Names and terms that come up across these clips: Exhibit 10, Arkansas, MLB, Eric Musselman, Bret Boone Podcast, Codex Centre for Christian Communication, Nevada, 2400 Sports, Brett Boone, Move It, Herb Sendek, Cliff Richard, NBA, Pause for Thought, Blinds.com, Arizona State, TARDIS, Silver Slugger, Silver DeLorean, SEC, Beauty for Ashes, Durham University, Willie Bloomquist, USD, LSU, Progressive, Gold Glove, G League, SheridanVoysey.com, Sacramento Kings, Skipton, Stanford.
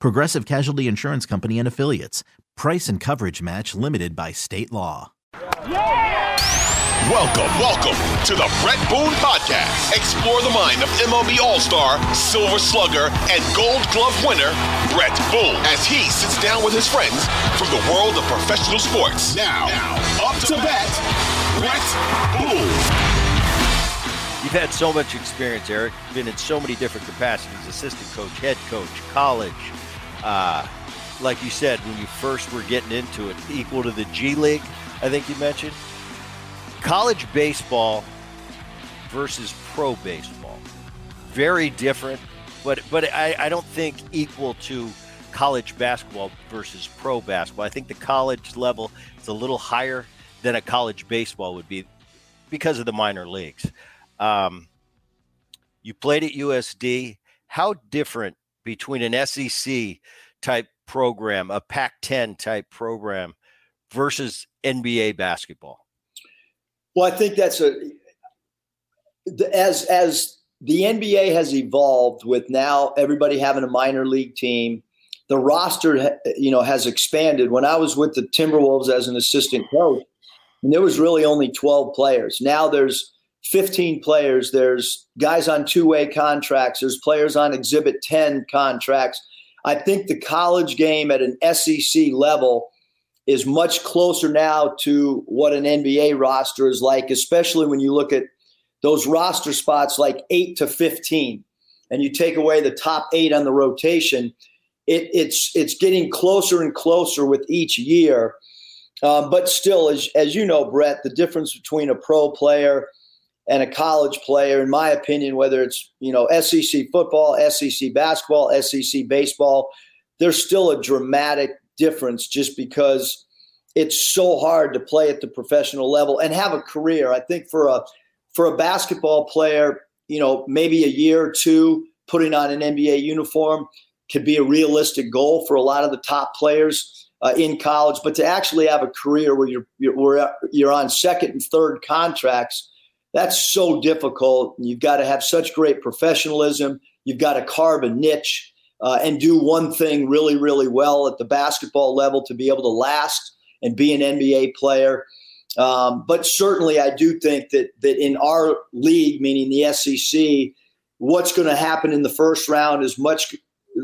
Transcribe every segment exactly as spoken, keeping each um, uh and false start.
Progressive Casualty Insurance Company and Affiliates. Price and coverage match limited by state law. Yeah! Welcome, welcome to the Brett Boone Podcast. Explore the mind of M L B All-Star, Silver Slugger, and Gold Glove winner, Brett Boone, as he sits down with his friends from the world of professional sports. Now, now up to bat, Brett Boone. You've had so much experience, Eric. You've been in so many different capacities, assistant coach, head coach, college. Uh, like you said, when you first were getting into it, equal to the G League, I think you mentioned. College baseball versus pro baseball. Very different, but but I, I don't think equal to college basketball versus pro basketball. I think the college level is a little higher than a college baseball would be because of the minor leagues. Um, you played at U S D. How different between an S E C type program, a Pac ten type program versus N B A basketball? Well, I think that's a, as, as the N B A has evolved with now everybody having a minor league team, the roster, you know, has expanded. When I was with the Timberwolves as an assistant coach, and there was really only twelve players. Now there's fifteen players, there's guys on two-way contracts, there's players on Exhibit ten contracts. I think the college game at an S E C level is much closer now to what an N B A roster is like, especially when you look at those roster spots like eight to fifteen, and you take away the top eight on the rotation. It, it's it's getting closer and closer with each year. Uh, but still, as, as you know, Brett, the difference between a pro player and a college player, in my opinion, whether it's, you know, S E C football, S E C basketball, S E C baseball, there's still a dramatic difference just because it's so hard to play at the professional level and have a career. I think for a for a basketball player, you know, maybe a year or two putting on an N B A uniform could be a realistic goal for a lot of the top players uh, in college. But to actually have a career where you're, you're where you're on second and third contracts, that's so difficult. You've got to have such great professionalism. You've got to carve a niche uh, and do one thing really, really well at the basketball level to be able to last and be an N B A player. Um, but certainly I do think that that in our league, meaning the S E C, what's going to happen in the first round is much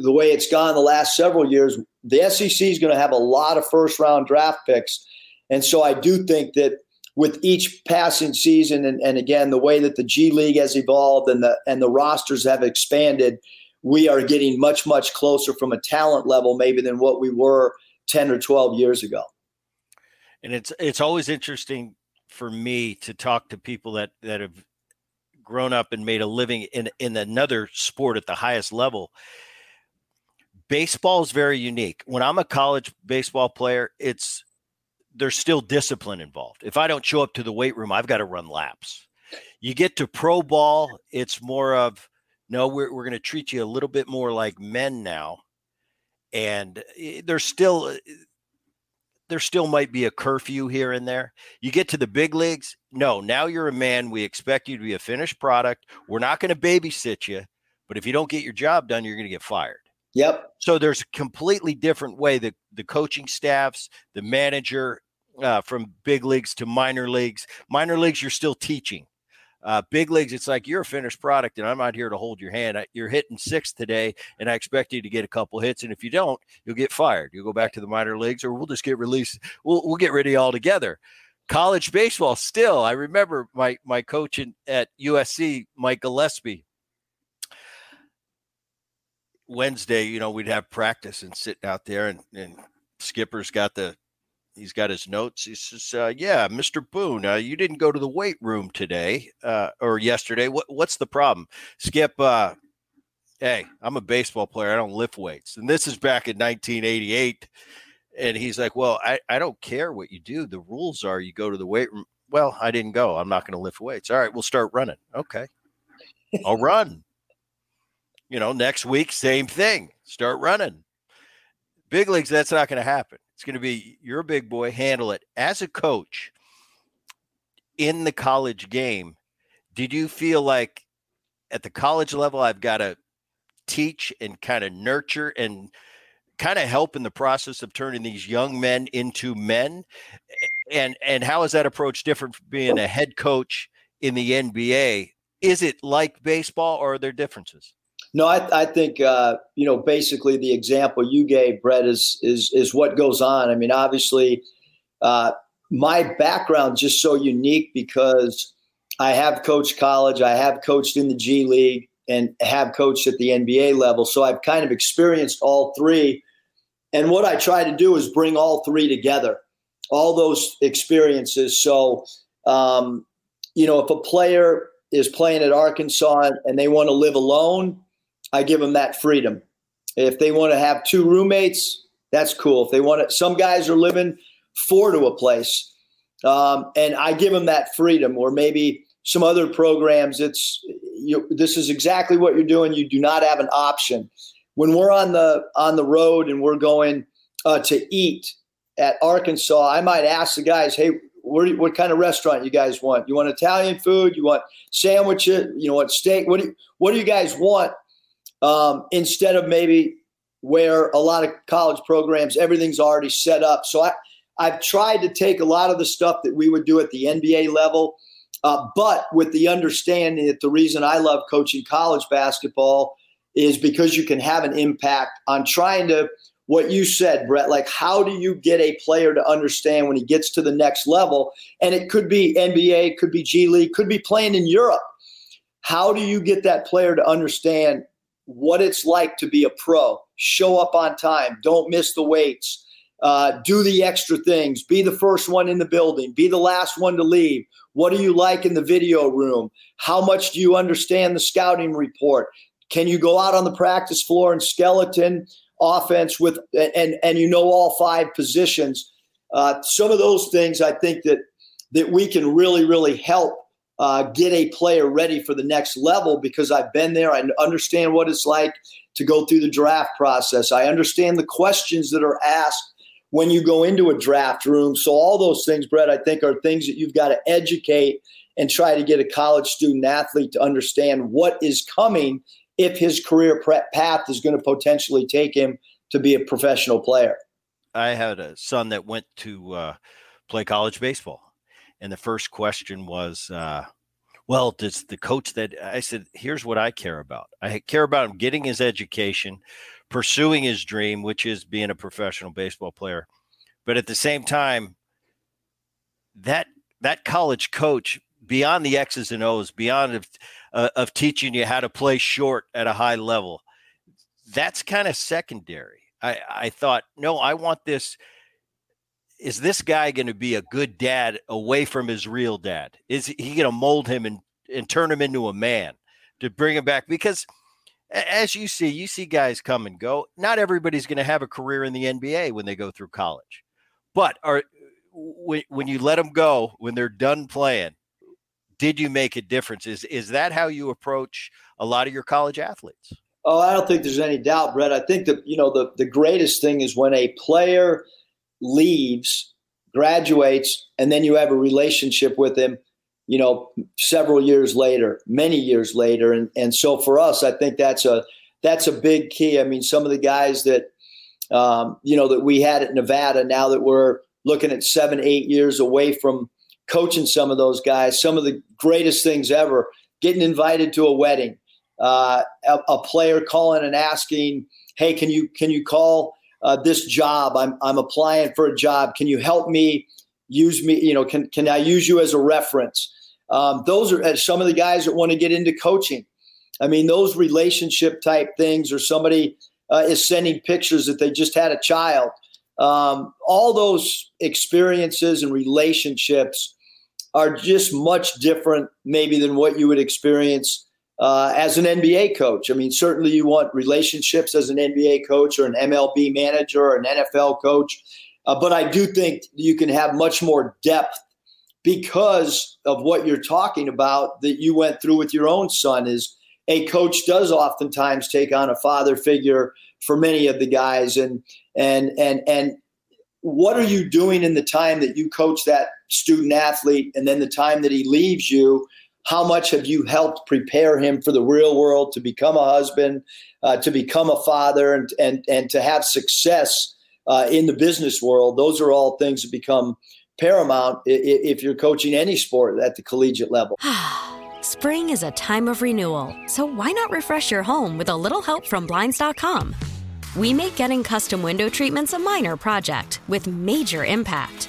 the way it's gone the last several years. The S E C is going to have a lot of first-round draft picks. And so I do think that with each passing season and, and, again, the way that the G League has evolved and the and the rosters have expanded, we are getting much, much closer from a talent level maybe than what we were ten or twelve years ago. And it's it's always interesting for me to talk to people that, that have grown up and made a living in, in another sport at the highest level. Baseball is very unique. When I'm a college baseball player, it's – there's still discipline involved. If I don't show up to the weight room, I've got to run laps. You get to pro ball, it's more of, no, we're we're going to treat you a little bit more like men now. And there's still there still might be a curfew here and there. You get to the big leagues. No, now you're a man. We expect you to be a finished product. We're not going to babysit you. But if you don't get your job done, you're going to get fired. Yep. So there's a completely different way that the coaching staffs, the manager, uh, from big leagues to minor leagues, minor leagues, you're still teaching. Uh, big leagues, it's like you're a finished product, and I'm out here to hold your hand. I, you're hitting sixth today, and I expect you to get a couple hits. And if you don't, you'll get fired. You'll go back to the minor leagues, or we'll just get released. We'll we'll get rid of you altogether. College baseball, still, I remember my my coach in, at U S C, Mike Gillespie. Wednesday, you know, we'd have practice and sitting out there, and, and Skipper's got the. He's got his notes. He says, uh, yeah, Mister Boone, uh, you didn't go to the weight room today uh, or yesterday. What, what's the problem? Skip, uh, hey, I'm a baseball player. I don't lift weights. And this is back in nineteen eighty-eight. And he's like, well, I, I don't care what you do. The rules are you go to the weight room. Well, I didn't go. I'm not going to lift weights. All right, we'll start running. Okay, I'll run. You know, next week, same thing. Start running. Big leagues, that's not going to happen. It's going to be you're a big boy, handle it. As a coach in the college game, did you feel like at the college level, I've got to teach and kind of nurture and kind of help in the process of turning these young men into men? And and how is that approach different from being a head coach in the N B A? Is it like baseball, or are there differences? No, I, I think, uh, you know, basically the example you gave, Brett, is is is what goes on. I mean, obviously, uh, my background is just so unique because I have coached college, I have coached in the G League, and have coached at the N B A level. So I've kind of experienced all three. And what I try to do is bring all three together, all those experiences. So, um, you know, if a player is playing at Arkansas and they want to live alone, I give them that freedom. If they want to have two roommates, that's cool. If they want to, some guys are living four to a place, um, and I give them that freedom. Or maybe some other programs, it's you, this is exactly what you're doing. You do not have an option. When we're on the on the road and we're going uh, to eat at Arkansas, I might ask the guys, "Hey, where, what kind of restaurant you guys want? You want Italian food? You want sandwiches? You know, what steak? What do you, what do you guys want?" Um, instead of maybe where a lot of college programs, everything's already set up. So I, I've tried to take a lot of the stuff that we would do at the N B A level, uh, but with the understanding that the reason I love coaching college basketball is because you can have an impact on trying to, what you said, Brett, like how do you get a player to understand when he gets to the next level? And it could be N B A, could be G League, could be playing in Europe. How do you get that player to understand what it's like to be a pro, show up on time, don't miss the weights, uh, do the extra things, be the first one in the building, be the last one to leave. What do you like in the video room? How much do you understand the scouting report? Can you go out on the practice floor and skeleton offense with, and, and you know, all five positions? Uh, some of those things I think that, that we can really, really help Uh, get a player ready for the next level, because I've been there. I understand what it's like to go through the draft process. I understand the questions that are asked when you go into a draft room. So all those things, Brett, I think are things that you've got to educate and try to get a college student athlete to understand what is coming if his career prep path is going to potentially take him to be a professional player. I had a son that went to uh, play college baseball. And the first question was, uh, well, does the coach that I said, here's what I care about. I care about him getting his education, pursuing his dream, which is being a professional baseball player. But at the same time, that that college coach, beyond the X's and O's, beyond of, uh, of teaching you how to play short at a high level, that's kind of secondary. I, I thought, no, I want this. Is this guy going to be a good dad away from his real dad? Is he going to mold him and, and turn him into a man to bring him back? Because as you see, you see guys come and go. Not everybody's going to have a career in the N B A when they go through college. But are, when, when you let them go, when they're done playing, did you make a difference? Is, is that how you approach a lot of your college athletes? Oh, I don't think there's any doubt, Brett. I think that, you know, the, the greatest thing is when a player – leaves, graduates, and then you have a relationship with him, you know, several years later, many years later. And and so for us, I think that's a that's a big key. I mean, some of the guys that, um, you know, that we had at Nevada, now that we're looking at seven, eight years away from coaching some of those guys, some of the greatest things ever, getting invited to a wedding, uh, a, a player calling and asking, hey, can you can you call uh, this job? I'm I'm applying for a job. Can you help me? Use me, you know, can can I use you as a reference? Um, those are some of the guys that want to get into coaching. I mean, those relationship type things, or somebody uh, is sending pictures that they just had a child. Um, all those experiences and relationships are just much different maybe than what you would experience uh, as an N B A coach. I mean, certainly you want relationships as an N B A coach or an M L B manager or an N F L coach. Uh, but I do think you can have much more depth because of what you're talking about that you went through with your own son. Is a coach does oftentimes take on a father figure for many of the guys. And and and and what are you doing in the time that you coach that student athlete and then the time that he leaves you? How much have you helped prepare him for the real world to become a husband, uh, to become a father, and and and to have success Uh, in the business world? Those are all things that become paramount if, if you're coaching any sport at the collegiate level. Spring is a time of renewal, so why not refresh your home with a little help from Blinds dot com? We make getting custom window treatments a minor project with major impact.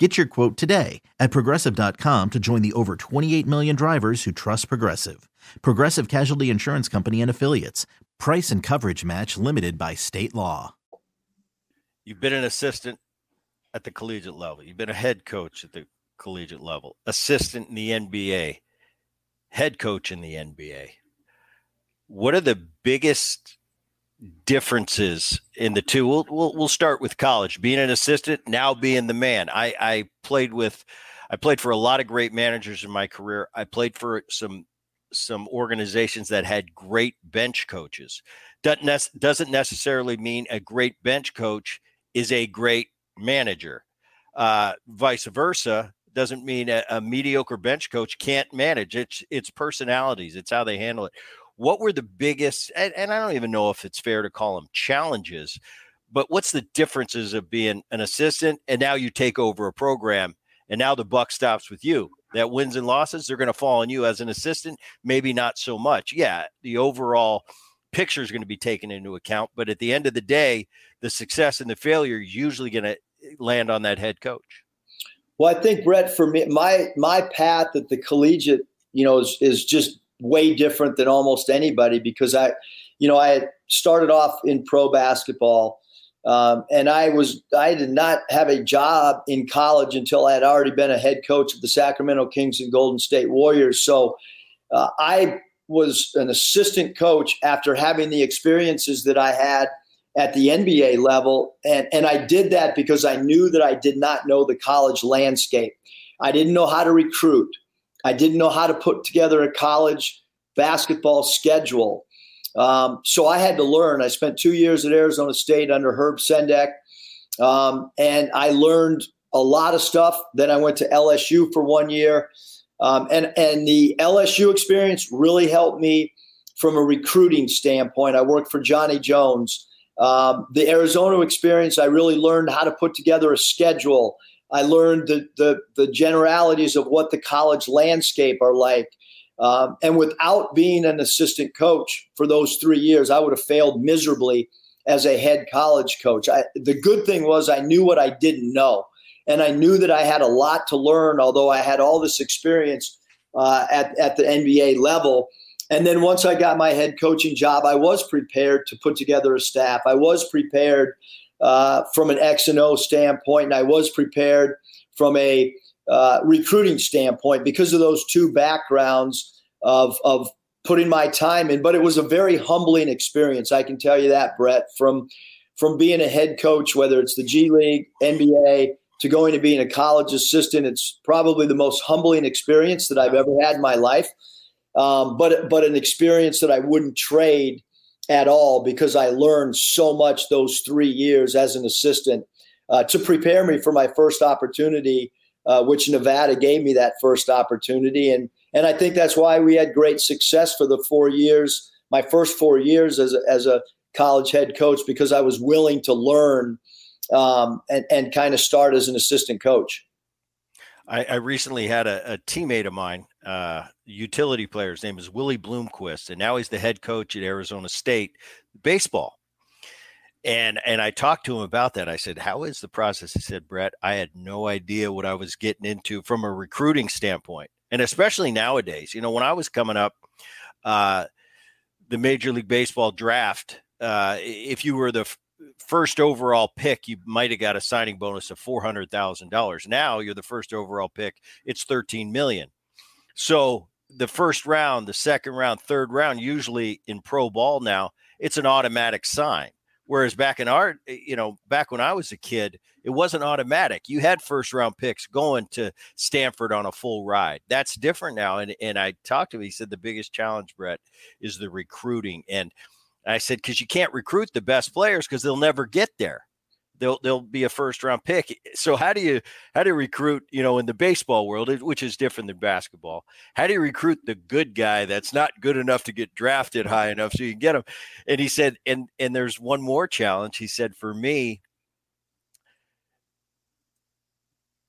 Get your quote today at Progressive dot com to join the over twenty-eight million drivers who trust Progressive. Progressive Casualty Insurance Company and Affiliates. Price and coverage match limited by state law. You've been an assistant at the collegiate level. You've been a head coach at the collegiate level. Assistant in the N B A. Head coach in the N B A. What are the biggest differences in the two? We'll, we'll we'll start with college. Being an assistant, now being the man. I I played with, I played for a lot of great managers in my career. I played for some some organizations that had great bench coaches. Doesn't doesn't necessarily mean a great bench coach is a great manager. Uh, vice versa doesn't mean a, a mediocre bench coach can't manage. It's it's personalities. It's how they handle it. What were the biggest, and, and I don't even know if it's fair to call them challenges, but what's the differences of being an assistant and now you take over a program and now the buck stops with you? That wins and losses, they're going to fall on you as an assistant, maybe not so much. Yeah, the overall picture is going to be taken into account, but at the end of the day, the success and the failure is usually going to land on that head coach. Well, I think, Brett, for me, my my path at the collegiate, you know, is, is just way different than almost anybody, because I, you know, I had started off in pro basketball, um, and I was, I did not have a job in college until I had already been a head coach of the Sacramento Kings and Golden State Warriors. So uh, I was an assistant coach after having the experiences that I had at the N B A level. And, and I did that because I knew that I did not know the college landscape. I didn't know how to recruit. I didn't know how to put together a college basketball schedule. Um, so I had to learn. I spent two years at Arizona State under Herb Sendek, um, and I learned a lot of stuff. Then I went to L S U for one year. Um, and, and the L S U experience really helped me from a recruiting standpoint. I worked for Johnny Jones. Um, the Arizona experience, I really learned how to put together a schedule. I learned the, the, the generalities of what the college landscape are like. Um, and without being an assistant coach for those three years, I would have failed miserably as a head college coach. I, the good thing was I knew what I didn't know. And I knew that I had a lot to learn, although I had all this experience uh, at, at the N B A level. And then once I got my head coaching job, I was prepared to put together a staff. I was prepared uh, from an X and O standpoint, and I was prepared from a uh, recruiting standpoint because of those two backgrounds of, of putting my time in. But it was a very humbling experience, I can tell you that, Brett, from, from being a head coach, whether it's the G League, N B A, to going to being a college assistant. It's probably the most humbling experience that I've ever had in my life, um, but but an experience that I wouldn't trade at all because I learned so much those three years as an assistant uh, to prepare me for my first opportunity, uh, which Nevada gave me that first opportunity. And and I think that's why we had great success for the four years, my first four years as a, as a college head coach, because I was willing to learn Um, and, and kind of start as an assistant coach. I, I recently had a, a teammate of mine, uh, utility player. His name is Willie Bloomquist, and now he's the head coach at Arizona State baseball. And and I talked to him about that. I said, "How is the process?" He said, "Brett, I had no idea what I was getting into from a recruiting standpoint, and especially nowadays. You know, when I was coming up, uh, the Major League Baseball draft, uh, if you were the first overall pick, you might have got a signing bonus of four hundred thousand dollars. Now you're the first overall pick, it's thirteen million. So the first round, the second round, third round, usually in pro ball now, it's an automatic sign. Whereas back in our, you know, back when I was a kid, it wasn't automatic. You had first round picks going to Stanford on a full ride. That's different now. And and I talked to him, he said the biggest challenge, Brett, is the recruiting. And I said, because you can't recruit the best players because they'll never get there. They'll they'll be a first round pick. So how do you how do you recruit, you know, in the baseball world, which is different than basketball? How do you recruit the good guy that's not good enough to get drafted high enough so you can get him? And he said, and and there's one more challenge. He said, for me,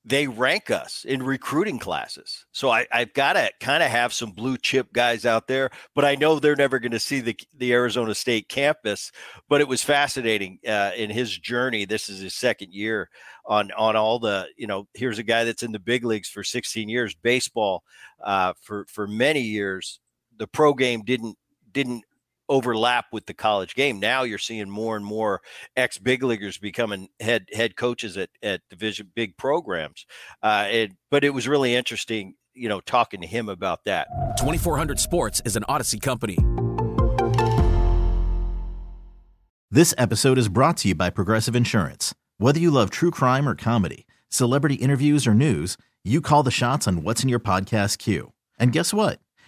they rank us in recruiting classes. So I, I've got to kind of have some blue chip guys out there, but I know they're never going to see the, the Arizona State campus. But it was fascinating uh, in his journey. This is his second year on, on all the, you know, here's a guy that's in the big leagues for sixteen years, baseball uh, for, for many years. The pro game didn't, didn't overlap with the college game. Now you're seeing more and more ex big leaguers becoming head head coaches at, at division big programs. Uh, it, but it was really interesting, you know, talking to him about that. twenty-four hundred Sports is an Odyssey company. This episode is brought to you by Progressive Insurance. Whether you love true crime or comedy, celebrity interviews or news, you call the shots on what's in your podcast queue. And guess what?